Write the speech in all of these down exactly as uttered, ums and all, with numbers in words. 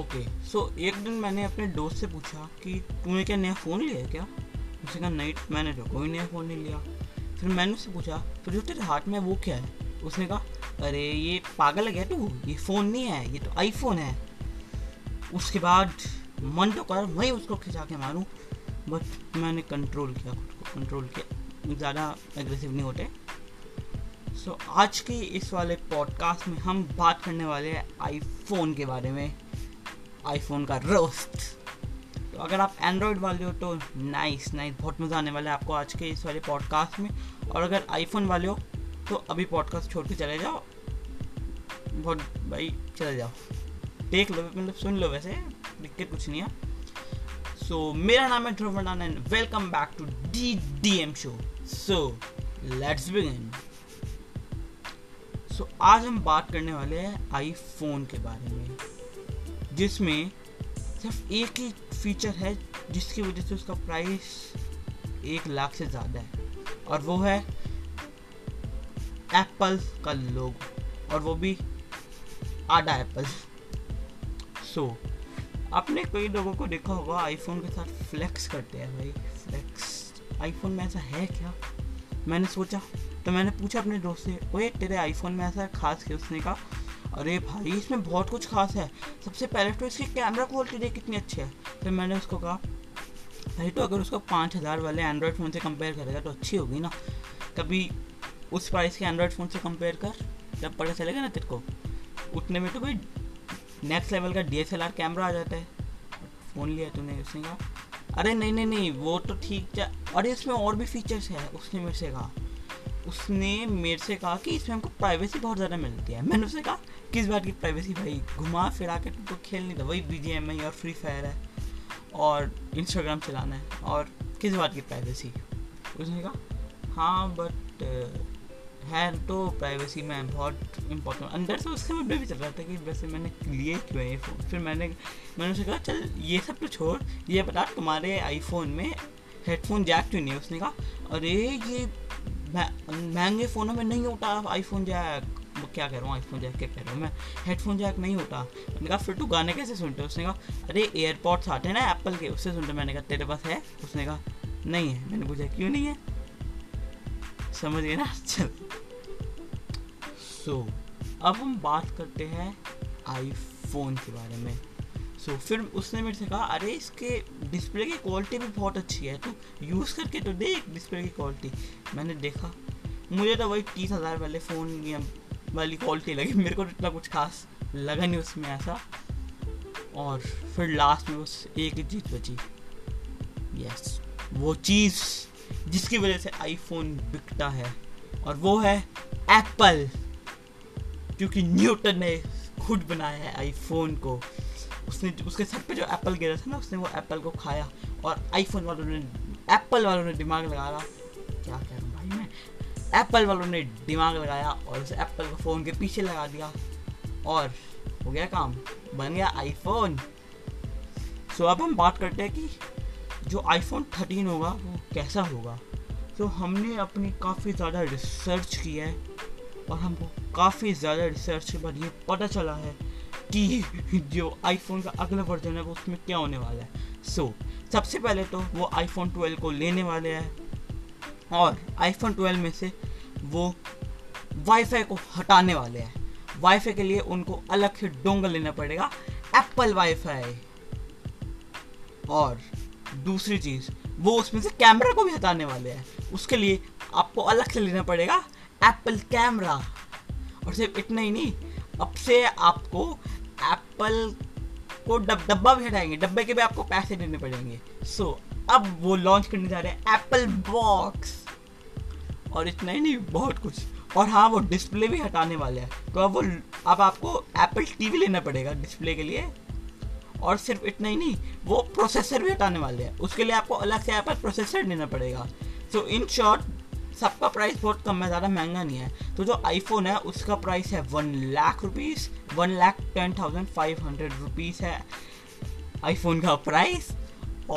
Okay so एक दिन मैंने अपने दोस्त से पूछा कि तूने क्या नया फ़ोन लिया है क्या। उसने कहा नहीं, मैंने तो कोई नया फ़ोन नहीं लिया। फिर मैंने उससे पूछा फिर जो तेरे हाथ में वो क्या है। उसने कहा अरे ये पागल है क्या तू, ये फ़ोन नहीं है, ये तो आईफोन है। उसके बाद मन तो कर मैं उसको खिंचा के मारूं, बट मैंने कंट्रोल किया, खुद को कंट्रोल किया, ज़्यादा एग्रेसिव नहीं होते। सो so, आज के इस वाले पॉडकास्ट में हम बात करने वाले हैं आईफोन के बारे में, आईफोन का रोस्ट। तो अगर आप एंड्रॉयड वाले हो तो नाइस नाइस बहुत मज़ा आने वाला है आपको आज के इस वाले पॉडकास्ट में। और अगर आईफोन वाले हो तो अभी पॉडकास्ट छोड़ के चले जाओ, बहुत भाई चले जाओ, देख लो मतलब सुन लो, वैसे दिक्कत कुछ नहीं है। सो so, मेरा नाम है Dhruv Rana and welcome back to DDM show. So let's begin. So आज हम बात करने वाले हैं आईफोन के बारे में, जिसमें सिर्फ एक ही फीचर है जिसकी वजह से उसका प्राइस एक लाख से ज़्यादा है, और वो है एप्पल का लोगो, और वो भी आधा एप्पल। सो so, आपने कई लोगों को देखा होगा आईफोन के साथ फ्लैक्स करते हैं। भाई फ्लैक्स आईफोन में ऐसा है क्या, मैंने सोचा। तो मैंने पूछा अपने दोस्त से ओए तेरे आईफोन में ऐसा खास है। उसने कहा अरे भाई इसमें बहुत कुछ खास है, सबसे पहले तो इसकी कैमरा क्वालिटी देख कितनी अच्छी है। फिर मैंने उसको कहा भाई तो अगर उसको पाँच हज़ार वाले एंड्रॉयड फ़ोन से कंपेयर करेगा तो अच्छी होगी ना, कभी उस प्राइस के एंड्रॉयड फ़ोन से कंपेयर कर, जब पता चलेगा ना तेरे को। उतने में तो भाई नेक्स्ट लेवल का D S L R camera आ जाता है। फ़ोन लिया तूने? उसने कहा अरे नहीं नहीं नहीं वो तो ठीक है, अरे इसमें और भी फीचर्स है। उसने मेरे से कहा उसने मेरे से कहा कि इसमें हमको प्राइवेसी बहुत ज़्यादा मिलती है। मैंने उससे कहा किस बात की प्राइवेसी भाई, घुमा फिरा के तुमको खेल नहीं था, वही बी जी एम आई और फ्री फायर है और इंस्टाग्राम चलाना है, और किस बात की प्राइवेसी। उसने कहा हाँ बट है तो प्राइवेसी में बहुत इम्पोर्टेंट, अंदर से उसके मुद्दे भी चल रहा था कि वैसे मैंने लिए क्यों ये फ़ोन। फिर मैंने मैंने उससे कहा चल ये सब तो छोड़, ये बता तुम्हारे आईफोन में हेडफोन जैक क्यों नहीं है। उसने कहा अरे ये महंगे फ़ोनों में नहीं होता आईफोन जैक, क्या कह रहा हूँ आईफोन जैक क्या कह रहा हूँ मैं, हेडफोन जैक नहीं होता। मैंने कहा फिर तू गाने कैसे सुनते हो। उसने कहा अरे एयरपॉड्स आते हैं ना एप्पल के, उससे सुनते। मैंने कहा तेरे पास है? उसने कहा नहीं है। मैंने पूछा क्यों नहीं है, समझ गए ना। चल सो so, अब हम बात करते हैं आईफोन के बारे में। सो so, फिर उसने मेरे से कहा अरे इसके डिस्प्ले की क्वालिटी भी बहुत अच्छी है, तो यूज़ करके तो देख डिस्प्ले की क्वालिटी। मैंने देखा, मुझे तो वही तीस हज़ार वाले फ़ोन वाली क्वालिटी लगी, मेरे को तो इतना कुछ खास लगा नहीं उसमें ऐसा। और फिर लास्ट में बस एक ही चीज़ बची, यस वो चीज़ जिसकी वजह से आईफोन बिकता है, और वो है एप्पल, क्योंकि न्यूटन ने खुद बनाया है आईफोन को। उसने उसके सर पे जो एप्पल गिरा था ना, उसने वो एप्पल को खाया, और आईफोन वालों ने एप्पल वालों ने दिमाग लगाया, क्या कह रहा हूँ भाई मैं, एप्पल वालों ने दिमाग लगाया और उस एप्पल को फ़ोन के पीछे लगा दिया, और हो गया काम, बन गया आईफोन। सो अब हम बात करते हैं कि जो आईफोन थर्टीन होगा वो कैसा होगा। तो हमने अपनी काफ़ी ज़्यादा रिसर्च की है, और हमको काफ़ी ज़्यादा रिसर्च के बाद ये पता चला है कि जो आईफोन का अगला वर्जन है वो उसमें क्या होने वाला है। सो so, सबसे पहले तो वो आईफोन ट्वेल्व को लेने वाले हैं, और आईफोन ट्वेल्व में से वो वाईफाई को हटाने वाले हैं। वाईफाई के लिए उनको अलग से डोंगल लेना पड़ेगा, एप्पल वाईफाई। और दूसरी चीज़ वो उसमें से कैमरा को भी हटाने वाले हैं, उसके लिए आपको अलग से लेना पड़ेगा एप्पल कैमरा। और सिर्फ इतना ही नहीं, अब से आपको एप्पल को डब डब्बा भी हटाएंगे, डब्बे के भी आपको पैसे देने पड़ेंगे। सो so, अब वो लॉन्च करने जा रहे हैं एप्पल बॉक्स, और इतना ही नहीं बहुत कुछ। और हाँ वो डिस्प्ले भी हटाने वाले हैं, तो अब वो अब आपको एप्पल टीवी लेना पड़ेगा डिस्प्ले के लिए। और सिर्फ इतना ही नहीं, वो प्रोसेसर भी हटाने वाले हैं, उसके लिए आपको अलग से एप्पल प्रोसेसर लेना पड़ेगा। सो इन शॉर्ट सबका प्राइस बहुत कम है, ज़्यादा महंगा नहीं है। तो जो आईफोन है उसका प्राइस है one lakh rupees, one lakh ten thousand five hundred rupees है आईफोन का प्राइस।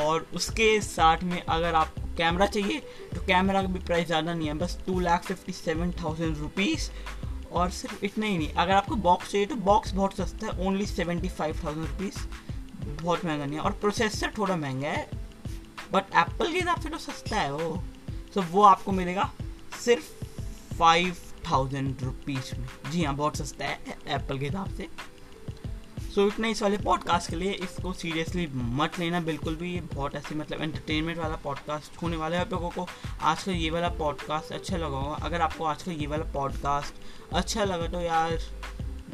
और उसके साथ में अगर आपको कैमरा चाहिए तो कैमरा का भी प्राइस ज़्यादा नहीं है, बस two lakh fifty seven thousand rupees. और सिर्फ इतना ही नहीं, अगर आपको बॉक्स चाहिए तो बॉक्स बहुत सस्ता है, only seventy five thousand rupees, बहुत महंगा नहीं है। और प्रोसेसर थोड़ा महंगा है बट एप्पल के हिसाब से तो सस्ता है वो। सो so, वो आपको मिलेगा सिर्फ फाइव थाउजेंड रुपीज़ में। जी हाँ, बहुत सस्ता है एप्पल के हिसाब से। सो so, इतना इस वाले पॉडकास्ट के लिए, इसको सीरियसली मत लेना बिल्कुल भी। ये बहुत ऐसे मतलब एंटरटेनमेंट वाला पॉडकास्ट होने वाला है। आप लोगों को आजकल ये वाला पॉडकास्ट अच्छा लगा होगा। अगर आपको आजकल ये वाला पॉडकास्ट अच्छा लगा तो यार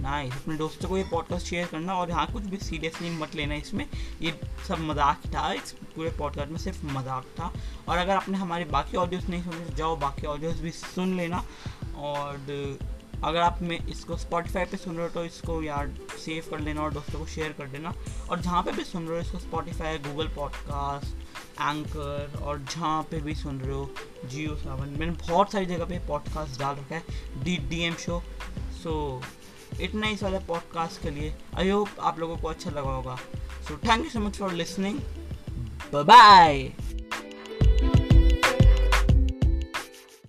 नाइस, अपने दोस्तों को ये पॉडकास्ट शेयर करना। और हाँ, कुछ भी सीरियसली मत लेना इसमें, ये सब मजाक था। इस पूरे पॉडकास्ट में सिर्फ मजाक था। और अगर आपने हमारे बाकी ऑडियोज नहीं सुने तो जाओ बाकी ऑडियोज भी सुन लेना। और अगर आप में इसको Spotify पे सुन रहे हो तो इसको यार सेव कर लेना और दोस्तों को शेयर कर देना। और जहाँ पे भी सुन रहे हो इसको, Spotify, Google Podcast, Anchor, और जहाँ पे भी सुन रहे हो जियो सावन, मैंने बहुत सारी जगह पे पॉडकास्ट डाल रखा है, D D M show. So इतना ही इस वाले पॉडकास्ट के लिए। आई होप आप लोगों को अच्छा लगा होगा। So thank you so much for listening, bye bye.